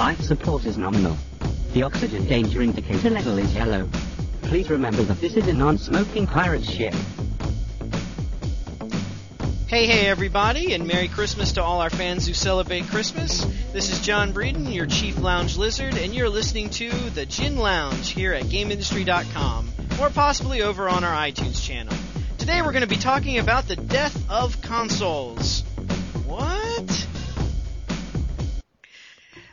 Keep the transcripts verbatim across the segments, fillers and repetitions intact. Life support is nominal. The oxygen danger indicator level is yellow. Please remember that this is a non-smoking pirate ship. Hey, hey, everybody, and Merry Christmas to all our fans who celebrate Christmas. This is John Breeden, your Chief Lounge Lizard, and you're listening to The Gin Lounge here at Game Industry dot com, or possibly over on our iTunes channel. Today we're going to be talking about the death of consoles. What?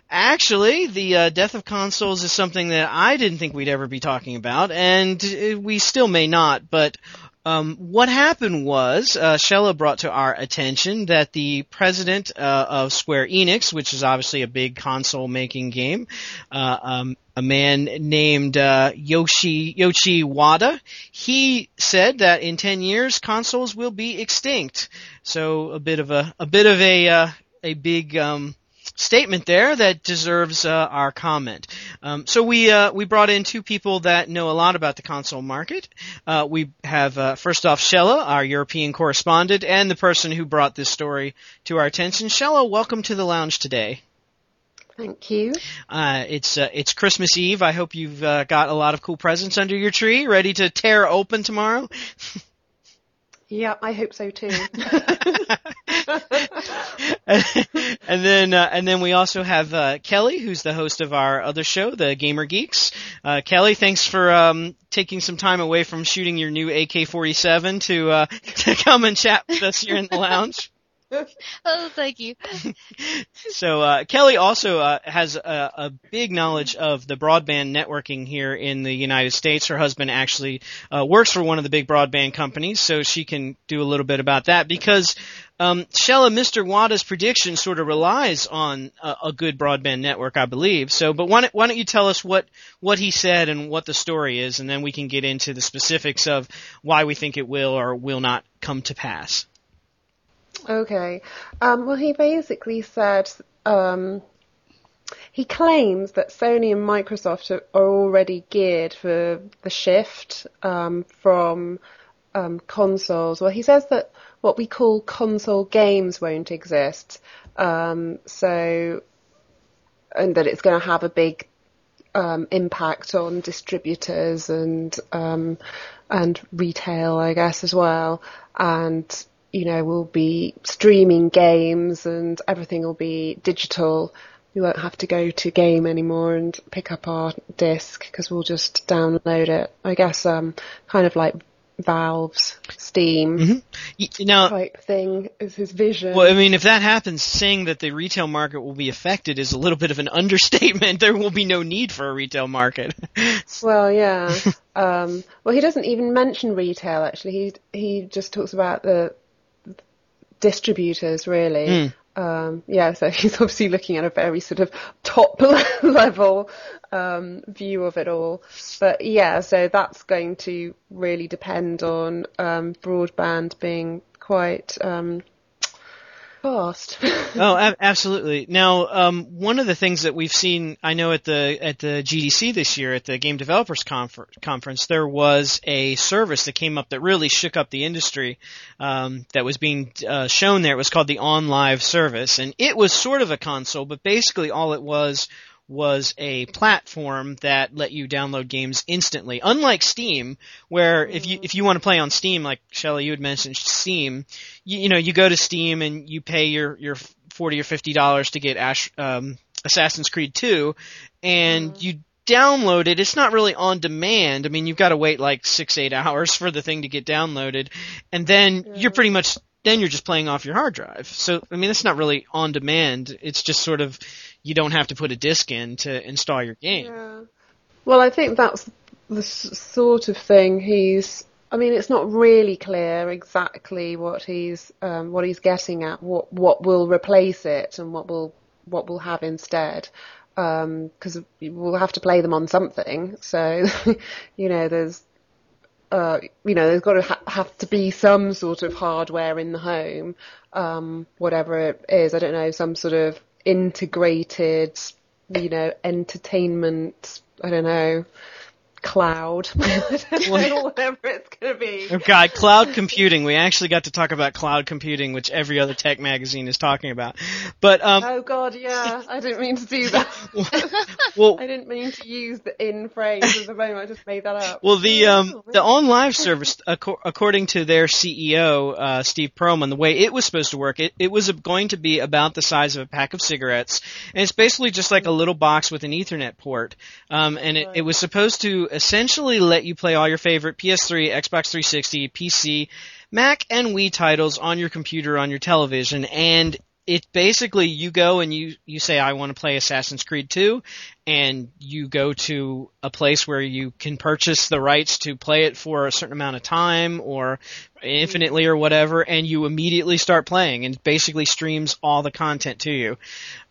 Actually, the uh, death of consoles is something that I didn't think we'd ever be talking about, and we still may not, but... Um, what happened was, uh, Sheila brought to our attention that the president uh, of Square Enix, which is obviously a big console-making game, uh, um, a man named uh, Yoichi Yoichi Wada, he said that in ten years consoles will be extinct. So a bit of a a bit of a uh, a big um, statement there that deserves uh, our comment. Um, so we uh, we brought in two people that know a lot about the console market. Uh, we have uh, first off Sheila, our European correspondent, and the person who brought this story to our attention. Sheila, welcome to the lounge today. Thank you. Uh, it's uh, it's Christmas Eve. I hope you've uh, got a lot of cool presents under your tree, ready to tear open tomorrow. Yeah, I hope so too. and then, uh, and then we also have uh, Kelly, who's the host of our other show, The Gamer Geeks. Uh, Kelly, thanks for um, taking some time away from shooting your new A K forty-seven to uh, to come and chat with us here in the lounge. Oh, thank you. So uh, Kelly also uh, has a, a big knowledge of the broadband networking here in the United States. Her husband actually uh, works for one of the big broadband companies, so she can do a little bit about that because um, Sheila, Mister Wada's prediction sort of relies on a, a good broadband network, I believe. So, but why don't, why don't you tell us what, what he said and what the story is, and then we can get into the specifics of why we think it will or will not come to pass. Okay. Um, well, he basically said um, he claims that Sony and Microsoft are, are already geared for the shift um, from um, consoles. Well, he says that what we call console games won't exist, um, so and that it's going to have a big um, impact on distributors and um, and retail, I guess, as well, and. You know, we'll be streaming games and everything will be digital. We won't have to go to Game anymore and pick up our disc because we'll just download it. I guess um, kind of like Valve's Steam mm-hmm. now, type thing is his vision. Well, I mean, if that happens, saying that the retail market will be affected is a little bit of an understatement. There will be no need for a retail market. Well, yeah. um, well, he doesn't even mention retail, actually. He, he just talks about the... distributors, really. Mm. Um, yeah, so he's obviously looking at a very sort of top level um, view of it all. But yeah, so that's going to really depend on um, broadband being quite um, fast. Oh, ab- absolutely. Now, um, one of the things that we've seen, I know at the at the G D C this year, at the Game Developers Confer- Conference, there was a service that came up that really shook up the industry um, that was being uh, shown there. It was called the OnLive service, and it was sort of a console, but basically all it was was a platform that let you download games instantly. Unlike Steam, where if you if you want to play on Steam, like Shelley, you had mentioned Steam, you, you know, you go to Steam and you pay your, your forty dollars or fifty dollars to get Ash, um, Assassin's Creed Two, and mm-hmm. you download it. It's not really on demand. I mean, you've got to wait like six, eight hours for the thing to get downloaded, and then yeah. you're pretty much then you're just playing off your hard drive. So, I mean, it's not really on demand. It's just sort of you don't have to put a disc in to install your game. Yeah. Well, I think that's the sort of thing he's... I mean, it's not really clear exactly what he's um, what he's getting at, what what will replace it and what will what we'll have instead, because um, we'll have to play them on something. So, you know, there's... Uh, you know, there's got to ha- have to be some sort of hardware in the home, um, whatever it is. I don't know, some sort of integrated, you know, entertainment, I don't know, cloud. I don't know, whatever it's going to be. Oh God, cloud computing. We actually got to talk about cloud computing, which every other tech magazine is talking about. But um, oh God, yeah, I didn't mean to do that. Well, I didn't mean to use the in phrase at the moment. I just made that up. Well, the um, oh, really? the OnLive service, ac- according to their C E O, uh, Steve Perlman, the way it was supposed to work, it, it was going to be about the size of a pack of cigarettes, and it's basically just like a little box with an Ethernet port, um, and it, it was supposed to essentially let you play all your favorite P S three, Xbox three sixty, P C, Mac, and Wii titles on your computer, on your television, and it basically, you go and you, you say, I want to play Assassin's Creed Two, and you go to a place where you can purchase the rights to play it for a certain amount of time or infinitely or whatever, and you immediately start playing and basically streams all the content to you.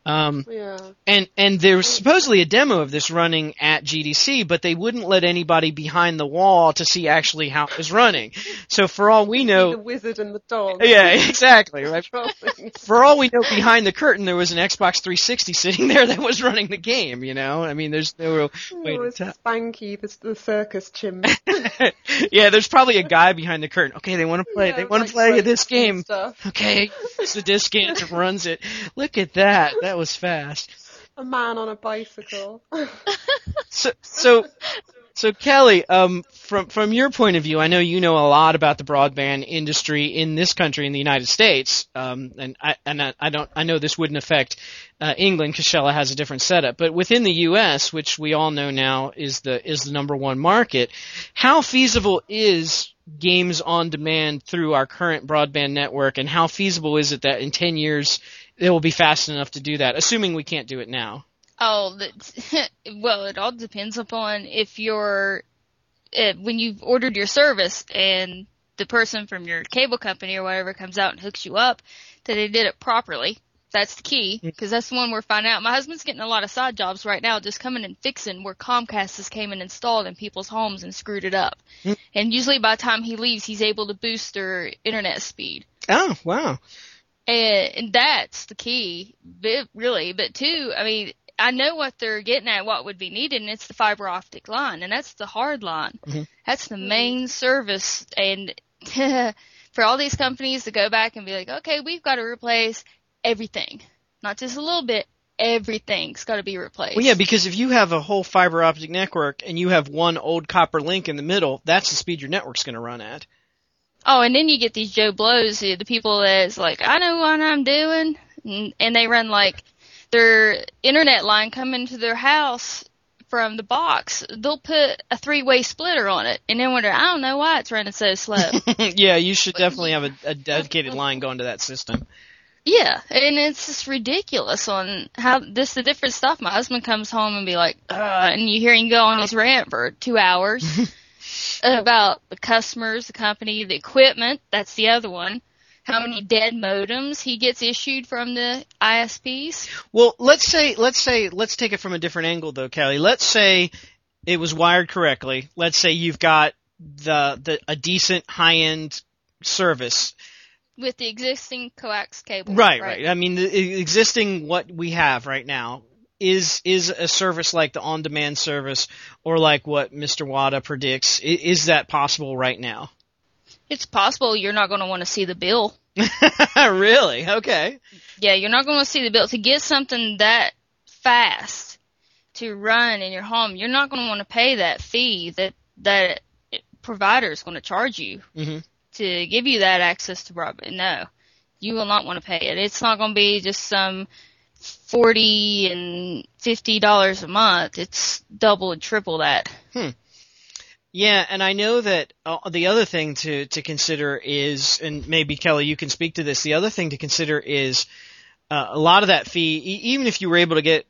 Um, yeah. And, and there was supposedly a demo of this running at G D C, but they wouldn't let anybody behind the wall to see actually how it was running. So for all we know... The wizard and the dog. Yeah, exactly. Right? For all we know, behind the curtain, there was an Xbox three sixty sitting there that was running the game, you know? I mean, there's no real way oh, to tell. Spanky, the, the circus chimp. Yeah, there's probably a guy behind the curtain. Okay, they want to play, yeah, they want like to play this game. Stuff. Okay, it's the disc and runs it. Look at that. That was fast. A man on a bicycle. so, so, so Kelly, um, from from your point of view, I know you know a lot about the broadband industry in this country, in the United States, um, and I and I, I don't I know this wouldn't affect uh, England because Sheila has a different setup, but within the U S, which we all know now is the is the number one market, how feasible is games on demand through our current broadband network, and how feasible is it that in ten years it will be fast enough to do that, assuming we can't do it now? Oh, well, it all depends upon if you're uh, when you've ordered your service and the person from your cable company or whatever comes out and hooks you up, that they did it properly. That's the key, because that's the one we're finding out. My husband's getting a lot of side jobs right now just coming and fixing where Comcast has came and installed in people's homes and screwed it up. Mm. And usually by the time he leaves, he's able to boost their internet speed. Oh, wow. And that's the key, really. But, two, I mean, I know what they're getting at, what would be needed, and it's the fiber optic line, and that's the hard line. Mm-hmm. That's the main service. And for all these companies to go back and be like, okay, we've got to replace everything, not just a little bit, everything's got to be replaced. Well, yeah, because if you have a whole fiber optic network and you have one old copper link in the middle, that's the speed your network's going to run at. Oh, and then you get these Joe Blows, the people that's like, I know what I'm doing, and, and they run like their internet line coming to their house from the box. They'll put a three-way splitter on it, and then wonder, I don't know why it's running so slow. Yeah, you should definitely have a, a dedicated line going to that system. Yeah, and it's just ridiculous on how this the different stuff. My husband comes home and be like, ugh, and you hear him go on his rant for two hours. About the customers, the company, the equipment, that's the other one. How many dead modems he gets issued from the I S Ps? Well, let's say let's say let's take it from a different angle though, Kelly. Let's say it was wired correctly. Let's say you've got the the a decent high-end service with the existing coax cable. Right, right. right. I mean, the existing what we have right now Is is a service like the on-demand service or like what Mister Wada predicts, is, is that possible right now? It's possible. You're not going to want to see the bill. Really? Okay. Yeah, you're not going to see the bill. To get something that fast to run in your home, you're not going to want to pay that fee that that provider is going to charge you mm-hmm. to give you that access to broadband. No, you will not want to pay it. It's not going to be just some forty and fifty dollars a month. It's double and triple that. Hmm. Yeah, and I know that uh, the other thing to to consider is, and maybe Kelly, you can speak to this. The other thing to consider is uh, a lot of that fee, e- even if you were able to get,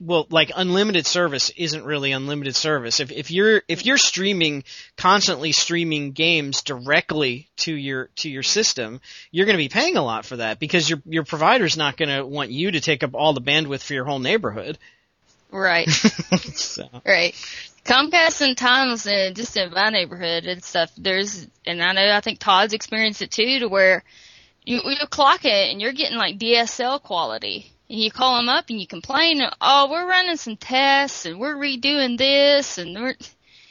well, like unlimited service isn't really unlimited service. If if you're if you're streaming constantly streaming games directly to your to your system, you're going to be paying a lot for that because your your provider's not going to want you to take up all the bandwidth for your whole neighborhood. Right. so. Right. Comcast and times uh, just in my neighborhood and stuff. There's and I know I think Todd's experienced it too, to where you you clock it and you're getting like D S L quality. And you call them up and you complain, oh, we're running some tests and we're redoing this and we're,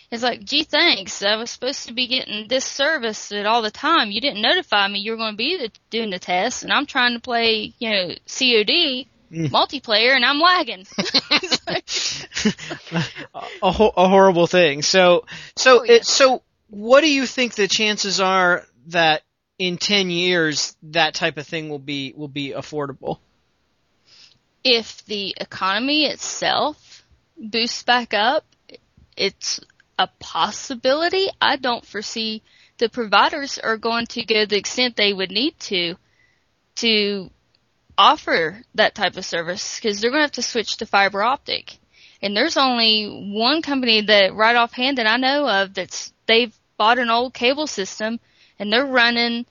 It's like, gee, thanks. I was supposed to be getting this service at all the time. You didn't notify me you were going to be the, doing the test, and I'm trying to play, you know, C O D mm. multiplayer, and I'm lagging. a, ho- a horrible thing. So, so, oh, yeah. it, so, what do you think the chances are that in ten years that type of thing will be will be affordable? If the economy itself boosts back up, it's a possibility. I don't foresee the providers are going to go the extent they would need to to offer that type of service, because they're going to have to switch to fiber optic. And there's only one company that right offhand that I know of that's they've bought an old cable system and they're running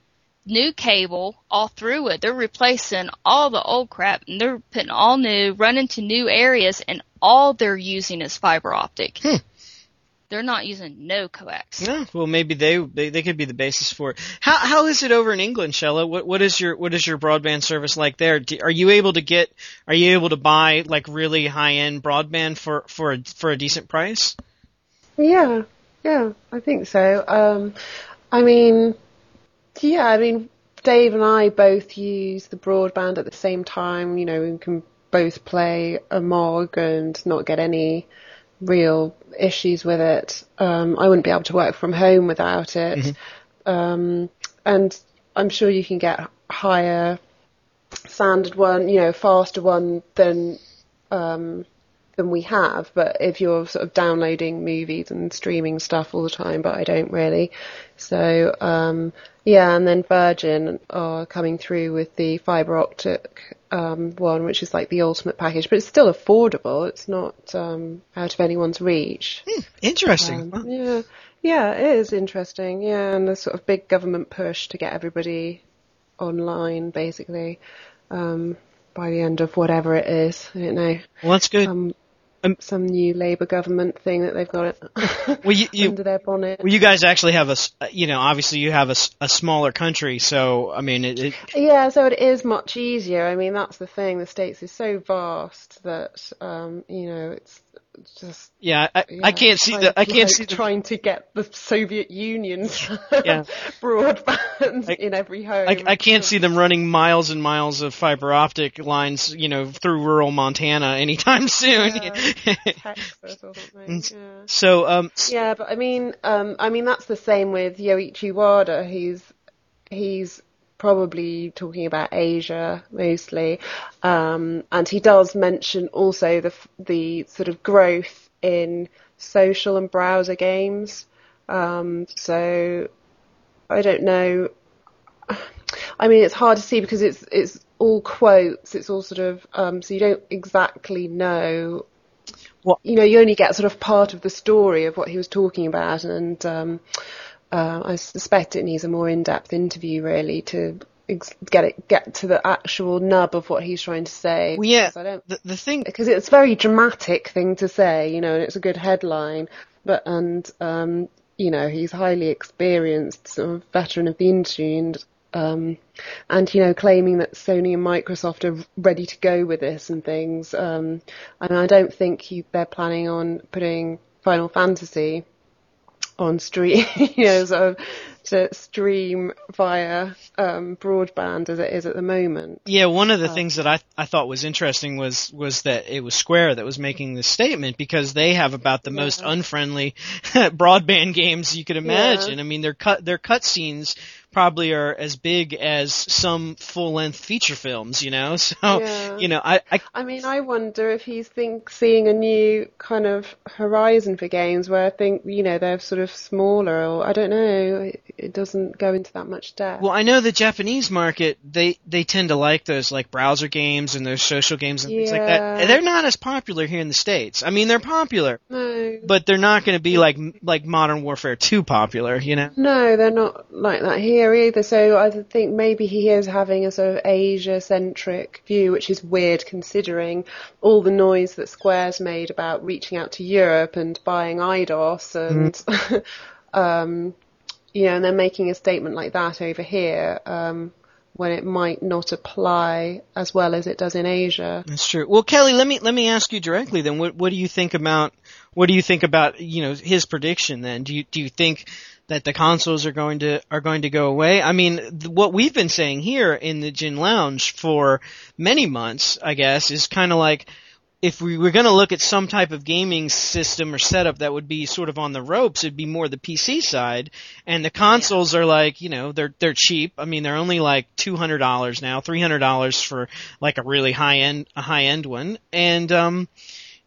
new cable all through it. They're replacing all the old crap and they're putting all new, running to new areas, and all they're using is fiber optic. Hmm. They're not using no coax. Yeah, well, maybe they, they they could be the basis for it. How how is it over in England, Sheila? What what is your what is your broadband service like there? Do, are you able to get are you able to buy like really high end broadband for for a, for a decent price? Yeah, yeah, I think so. Um, I mean, yeah, I mean, Dave and I both use the broadband at the same time. You know, we can both play a M O G and not get any real issues with it. Um, I wouldn't be able to work from home without it. Mm-hmm. Um, and I'm sure you can get higher standard one, you know, faster one than, um, than we have. But if you're sort of downloading movies and streaming stuff all the time, but I don't really. So, um, yeah. And then Virgin are coming through with the fiber optic Um, one, which is like the ultimate package, but it's still affordable. It's not um, out of anyone's reach. Hmm, interesting. Um, yeah, yeah, it is interesting. Yeah, and a sort of big government push to get everybody online, basically, um, by the end of whatever it is. I don't know. Well, that's good. Um, um, some new Labour government thing that they've got it well, you, you, under their bonnet. Well, you guys actually have a, you know, obviously you have a, a smaller country, so, I mean, it, it... Yeah, so it is much easier. I mean, that's the thing. The States is so vast that, um, you know, it's just... Yeah, I, yeah, I can't see the... I can't like see the... trying to get the Soviet Union's yeah. broadband I, in every home. I, I can't see them running miles and miles of fiber optic lines, you know, through rural Montana anytime soon. Yeah. Texas or something. Yeah. So, um, yeah, but I mean, um, I mean that's the same with Yoichi Wada. He's he's probably talking about Asia mostly, um, and he does mention also the the sort of growth in social and browser games. Um, so I don't know. I mean, it's hard to see because it's it's all quotes. It's all sort of um, so you don't exactly know. What? You know, you only get sort of part of the story of what he was talking about, and um, uh, I suspect it needs a more in-depth interview, really, to ex- get it get to the actual nub of what he's trying to say. Well, yeah, I don't, the, the thing because it's a very dramatic thing to say, you know, and it's a good headline, but and um, you know, he's highly experienced, sort of veteran of the industry, and um, and you know, claiming that Sony and Microsoft are ready to go with this and things. Um, and I don't think you, they're planning on putting Final Fantasy on stream, you know, sort of to stream via um, broadband as it is at the moment. Yeah, one of the um, things that I I thought was interesting was was that it was Square that was making this statement, because they have about the yeah. most unfriendly broadband games you could imagine. Yeah. I mean, their cut their cutscenes probably are as big as some full-length feature films, you know. So, yeah. you know, I, I I mean, I wonder if he's think seeing a new kind of horizon for games where I think, you know, they're sort of smaller, or I don't know, it, it doesn't go into that much depth. Well, I know the Japanese market, they they tend to like those like browser games and those social games and yeah. things like that. And they're not as popular here in the States. I mean, they're popular. No. But they're not going to be like like Modern Warfare two popular, you know. No, they're not like that here either, so I think maybe he is having a sort of Asia-centric view, which is weird considering all the noise that Square's made about reaching out to Europe and buying Idos, and mm-hmm. um, you know, and they're making a statement like that over here. Um, when it might not apply as well as it does in Asia. That's true. Well, Kelly, let me let me ask you directly then. What what do you think about what do you think about you know his prediction then? Do you do you think that the consoles are going to are going to go away? I mean, th- what we've been saying here in the Gin Lounge for many months, I guess, is kind of like, if we were going to look at some type of gaming system or setup that would be sort of on the ropes, it'd be more the P C side. And the consoles yeah. are like, you know, they're they're cheap. I mean, they're only like two hundred dollars now, three hundred dollars for like a really high end a high end one. And um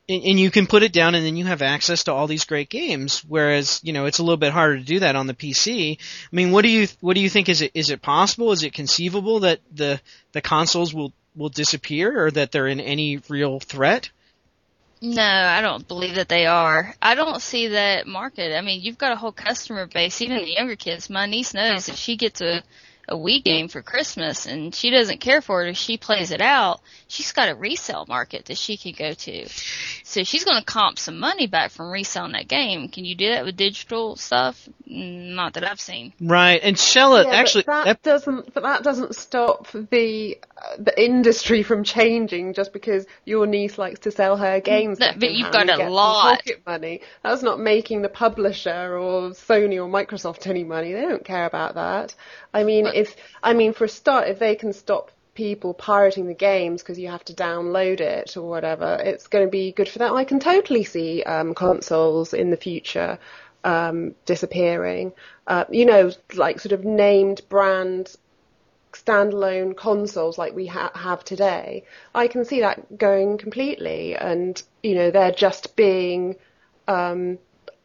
and, and you can put it down and then you have access to all these great games, whereas, you know, it's a little bit harder to do that on the P C. I mean, what do you what do you think is it is it possible? Is it conceivable that the the consoles will will disappear, or that they're in any real threat? No, I don't believe that they are. I don't see that market. I mean, you've got a whole customer base, even the younger kids. My niece knows if she gets a, a Wii game for Christmas and she doesn't care for it, if she plays it out, she's got a resale market that she can go to. So she's going to comp some money back from reselling that game. Can you do that with digital stuff? Not that I've seen. Right, and Sheila, yeah, actually... But that, that doesn't, but that doesn't stop the... the industry from changing just because your niece likes to sell her games. No, but you've got a lot pocket money. That's not making the publisher or Sony or Microsoft any money. They don't care about that. I mean, what? if I mean for a start, if they can stop people pirating the games because you have to download it or whatever, it's going to be good for that. I can totally see um, consoles in the future um, disappearing. Uh, you know, like sort of named brand standalone consoles like we ha- have today, I can see that going completely, and you know they're just being um,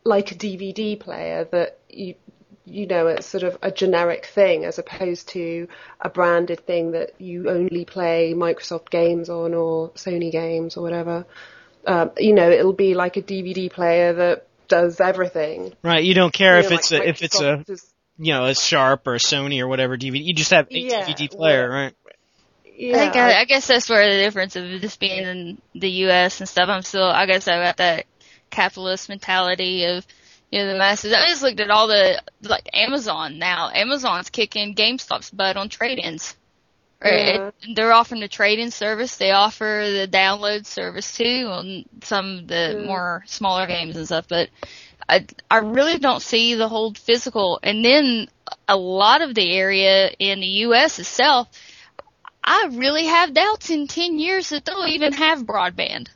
like a D V D player that you you know it's sort of a generic thing as opposed to a branded thing that you only play Microsoft games on or Sony games or whatever. Um, you know, it'll be like a D V D player that does everything. Right, you don't care you if, know, it's like a, if it's a if it's a you know, a Sharp or a Sony or whatever D V D. You just have a yeah, D V D player, yeah. right? Yeah. I think I, I guess that's where the difference of just being in the U S and stuff. I'm still, I guess I got that capitalist mentality of, you know, the masses. I just looked at all the, like, Amazon now. Amazon's kicking GameStop's butt on trade-ins. Right? Yeah. It, they're offering the trade-in service. They offer the download service, too, on some of the mm. more smaller games and stuff, but... I, I really don't see the whole physical. And then a lot of the area in the U S itself, I really have doubts in ten years that they'll even have broadband,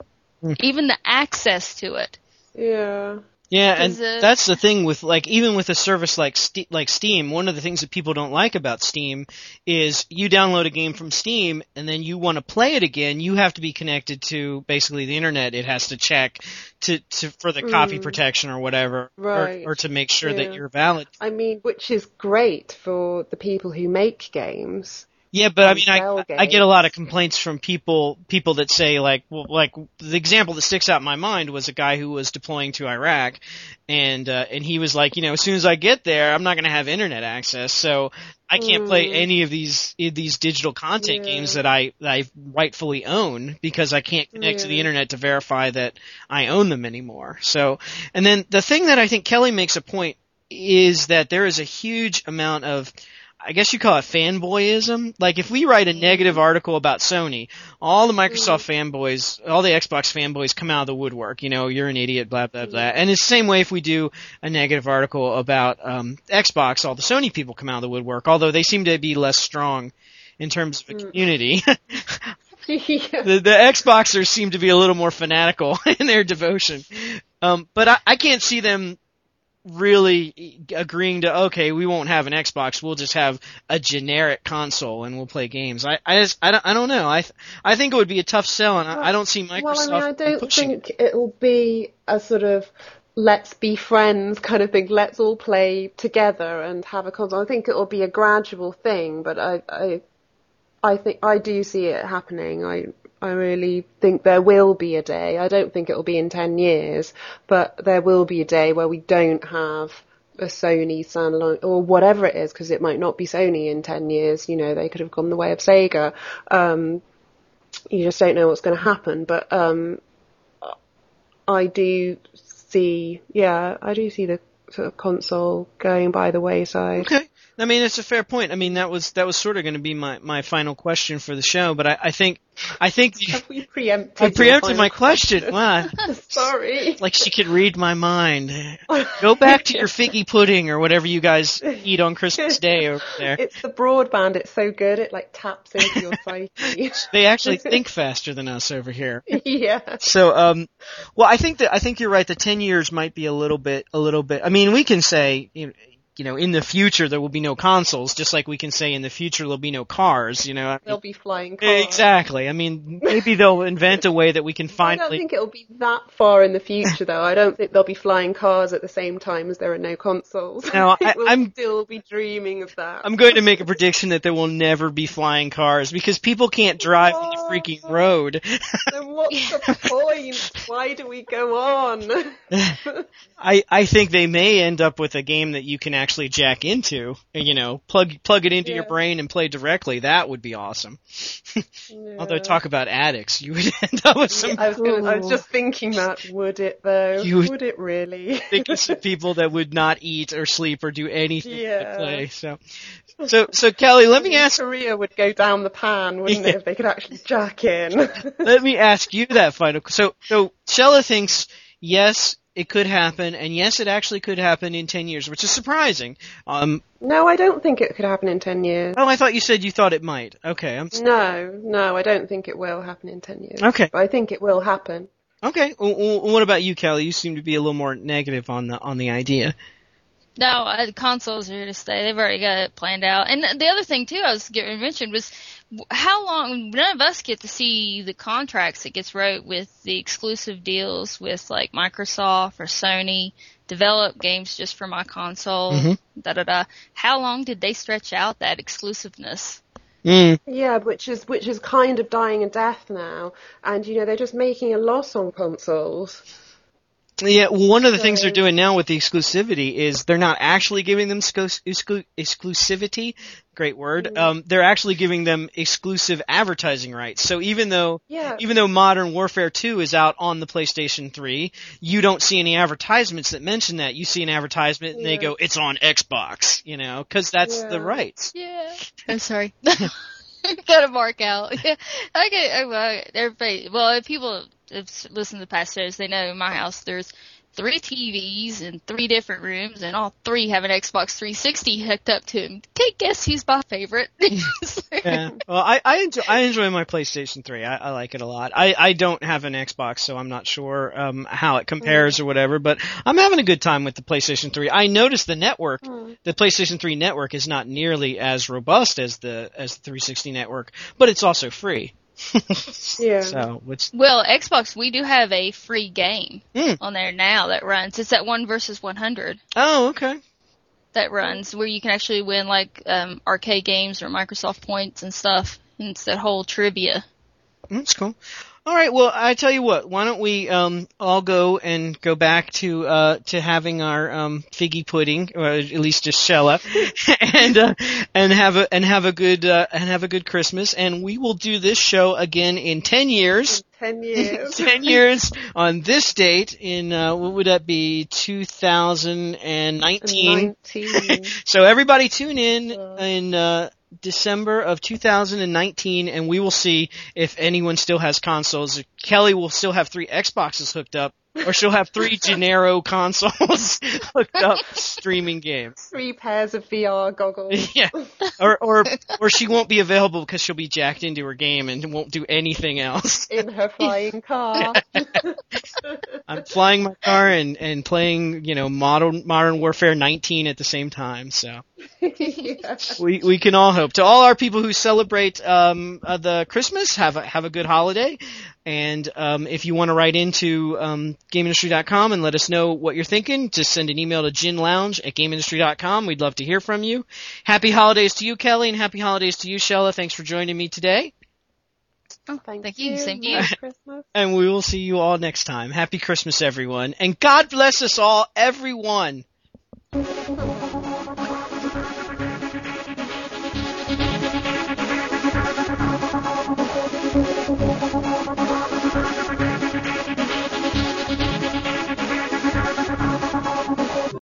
even the access to it. Yeah. Yeah, and uh, that's the thing with, like, even with a service like St- like Steam, one of the things that people don't like about Steam is you download a game from Steam and then you want to play it again, you have to be connected to basically the internet. It has to check to, to for the mm, copy protection or whatever, right. or, or to make sure yeah. that you're valid. I mean, which is great for the people who make games. Yeah, but I mean, I, I get a lot of complaints from people people that say, like, well, like the example that sticks out in my mind was a guy who was deploying to Iraq, and uh, and he was like, you know, as soon as I get there, I'm not going to have internet access, so I can't mm. play any of these these digital content yeah. games that I that I rightfully own because I can't connect yeah. to the internet to verify that I own them anymore. So, and then the thing that I think Kelly makes a point is that there is a huge amount of, I guess you call it fanboyism. Like, if we write a negative article about Sony, all the Microsoft fanboys, all the Xbox fanboys come out of the woodwork. You know, you're an idiot, blah, blah, blah. And it's the same way if we do a negative article about um, Xbox, all the Sony people come out of the woodwork, although they seem to be less strong in terms of a community. yeah. the, the Xboxers seem to be a little more fanatical in their devotion. Um, but I, I can't see them really agreeing to, okay, we won't have an Xbox, we'll just have a generic console and we'll play games. I, I just, I don't, I don't know. I, th- I think it would be a tough sell, and I, well, I don't see Microsoft Well, I mean, I don't pushing. think it'll be a sort of let's be friends kind of thing. Let's all play together and have a console. I think it'll be a gradual thing, but I, I, I think I do see it happening. I. I really think there will be a day. I don't think it will be in ten years, but there will be a day where we don't have a Sony standalone or whatever it is, because it might not be Sony in ten years. You know, they could have gone the way of Sega. Um, you just don't know what's going to happen. But um, I do see, yeah, I do see the sort of console going by the wayside. Okay. I mean, it's a fair point. I mean, that was that was sort of going to be my, my final question for the show, but I, I think I think we preempted I preempted my question. question. Wow. Sorry. Like she could read my mind. Go back to your figgy pudding or whatever you guys eat on Christmas Day over there. It's the broadband. It's so good. It like taps into your psyche. They actually think faster than us over here. Yeah. So, um, well, I think that I think you're right. The ten years might be a little bit a little bit. I mean, we can say, you know, You know, in the future there will be no consoles, just like we can say in the future there'll be no cars, you know. There'll be flying cars. Exactly. I mean, maybe they'll invent a way that we can finally... I don't think it'll be that far in the future, though. I don't think there'll be flying cars at the same time as there are no consoles. No, I, we'll I'm still be dreaming of that. I'm going to make a prediction that there will never be flying cars, because people can't drive oh, on the freaking road. Then what's the point? Why do we go on? I, I think they may end up with a game that you can actually... actually jack into, you know, plug plug it into yeah. your brain and play directly. That would be awesome. Yeah. Although, talk about addicts, you would end up with some... I was, gonna, I was just thinking that, would it though? You would, would it really? Think of some people that would not eat or sleep or do anything yeah. to play. So, so, so Kelly, let me ask... Korea would go down the pan, wouldn't yeah. it, if they could actually jack in? Let me ask you that final... So, so Sheila thinks, yes... it could happen, and yes, it actually could happen in ten years, which is surprising. Um, no, I don't think it could happen in ten years. Oh, I thought you said you thought it might. Okay, I'm sorry. No, no, I don't think it will happen in ten years. Okay, but I think it will happen. Okay, well, what about you, Kelly? You seem to be a little more negative on the on the idea. No, uh, consoles are here to stay. They've already got it planned out. And the other thing too, I was getting mentioned was how long none of us get to see the contracts that gets wrote with the exclusive deals with like Microsoft or Sony, develop games just for my console, mm-hmm. da da da. How long did they stretch out that exclusiveness? Mm. Yeah, which is which is kind of dying a death now, and you know they're just making a loss on consoles. Yeah, well, one of the things they're doing now with the exclusivity is they're not actually giving them sco- exclu- exclusivity. Great word. Um, they're actually giving them exclusive advertising rights. So even though, yeah. even though Modern Warfare two is out on the PlayStation three, you don't see any advertisements that mention that. You see an advertisement and yeah. they go, "It's on Xbox," you know, because that's yeah. the rights. Yeah. I'm sorry. Got to mark out. Yeah. Okay. Well, everybody. Well, if people have listened to past shows, they know in my house there's three T Vs in three different rooms, and all three have an Xbox three sixty hooked up to them. Take guess who's my favorite. Yeah. Well, I I enjoy, I enjoy my PlayStation three. I, I like it a lot. I, I don't have an Xbox, so I'm not sure um how it compares mm. or whatever. But I'm having a good time with the PlayStation three. I noticed the network, mm. the PlayStation three network, is not nearly as robust as the as the three sixty network, but it's also free. Yeah. So, which... Well, Xbox, we do have a free game mm. on there now that runs. It's that one versus one hundred. Oh, okay. That runs where you can actually win like um, arcade games or Microsoft points and stuff. And it's that whole trivia. That's cool. All right. Well, I tell you what. Why don't we um, all go and go back to uh, to having our um, figgy pudding, or at least just Sheila, and uh, and have a and have a good uh, and have a good Christmas. And we will do this show again in ten years. Ten years. Ten years on this date in uh, what would that be? two thousand nineteen. So everybody tune in in. Uh, December of two thousand nineteen, and we will see if anyone still has consoles. Kelly will still have three Xboxes hooked up, or she'll have three Gennaro consoles hooked up streaming games. Three pairs of V R goggles. Yeah. Or, or, or she won't be available because she'll be jacked into her game and won't do anything else. In her flying car. I'm flying my car and, and playing, you know, Modern, Modern Warfare nineteen at the same time, so. Yeah. We we can all hope. To all our people who celebrate um uh, the Christmas, have a, have a good holiday. And um if you want to write into um game industry dot com and let us know what you're thinking, just send an email to gin lounge at game industry dot com. We'd love to hear from you. Happy holidays to you, Kelly, and happy holidays to you, Sheila. Thanks for joining me today. Oh, thank, thank you. you. Same to you. Merry Christmas. And we will see you all next time. Happy Christmas, everyone. And God bless us all, everyone.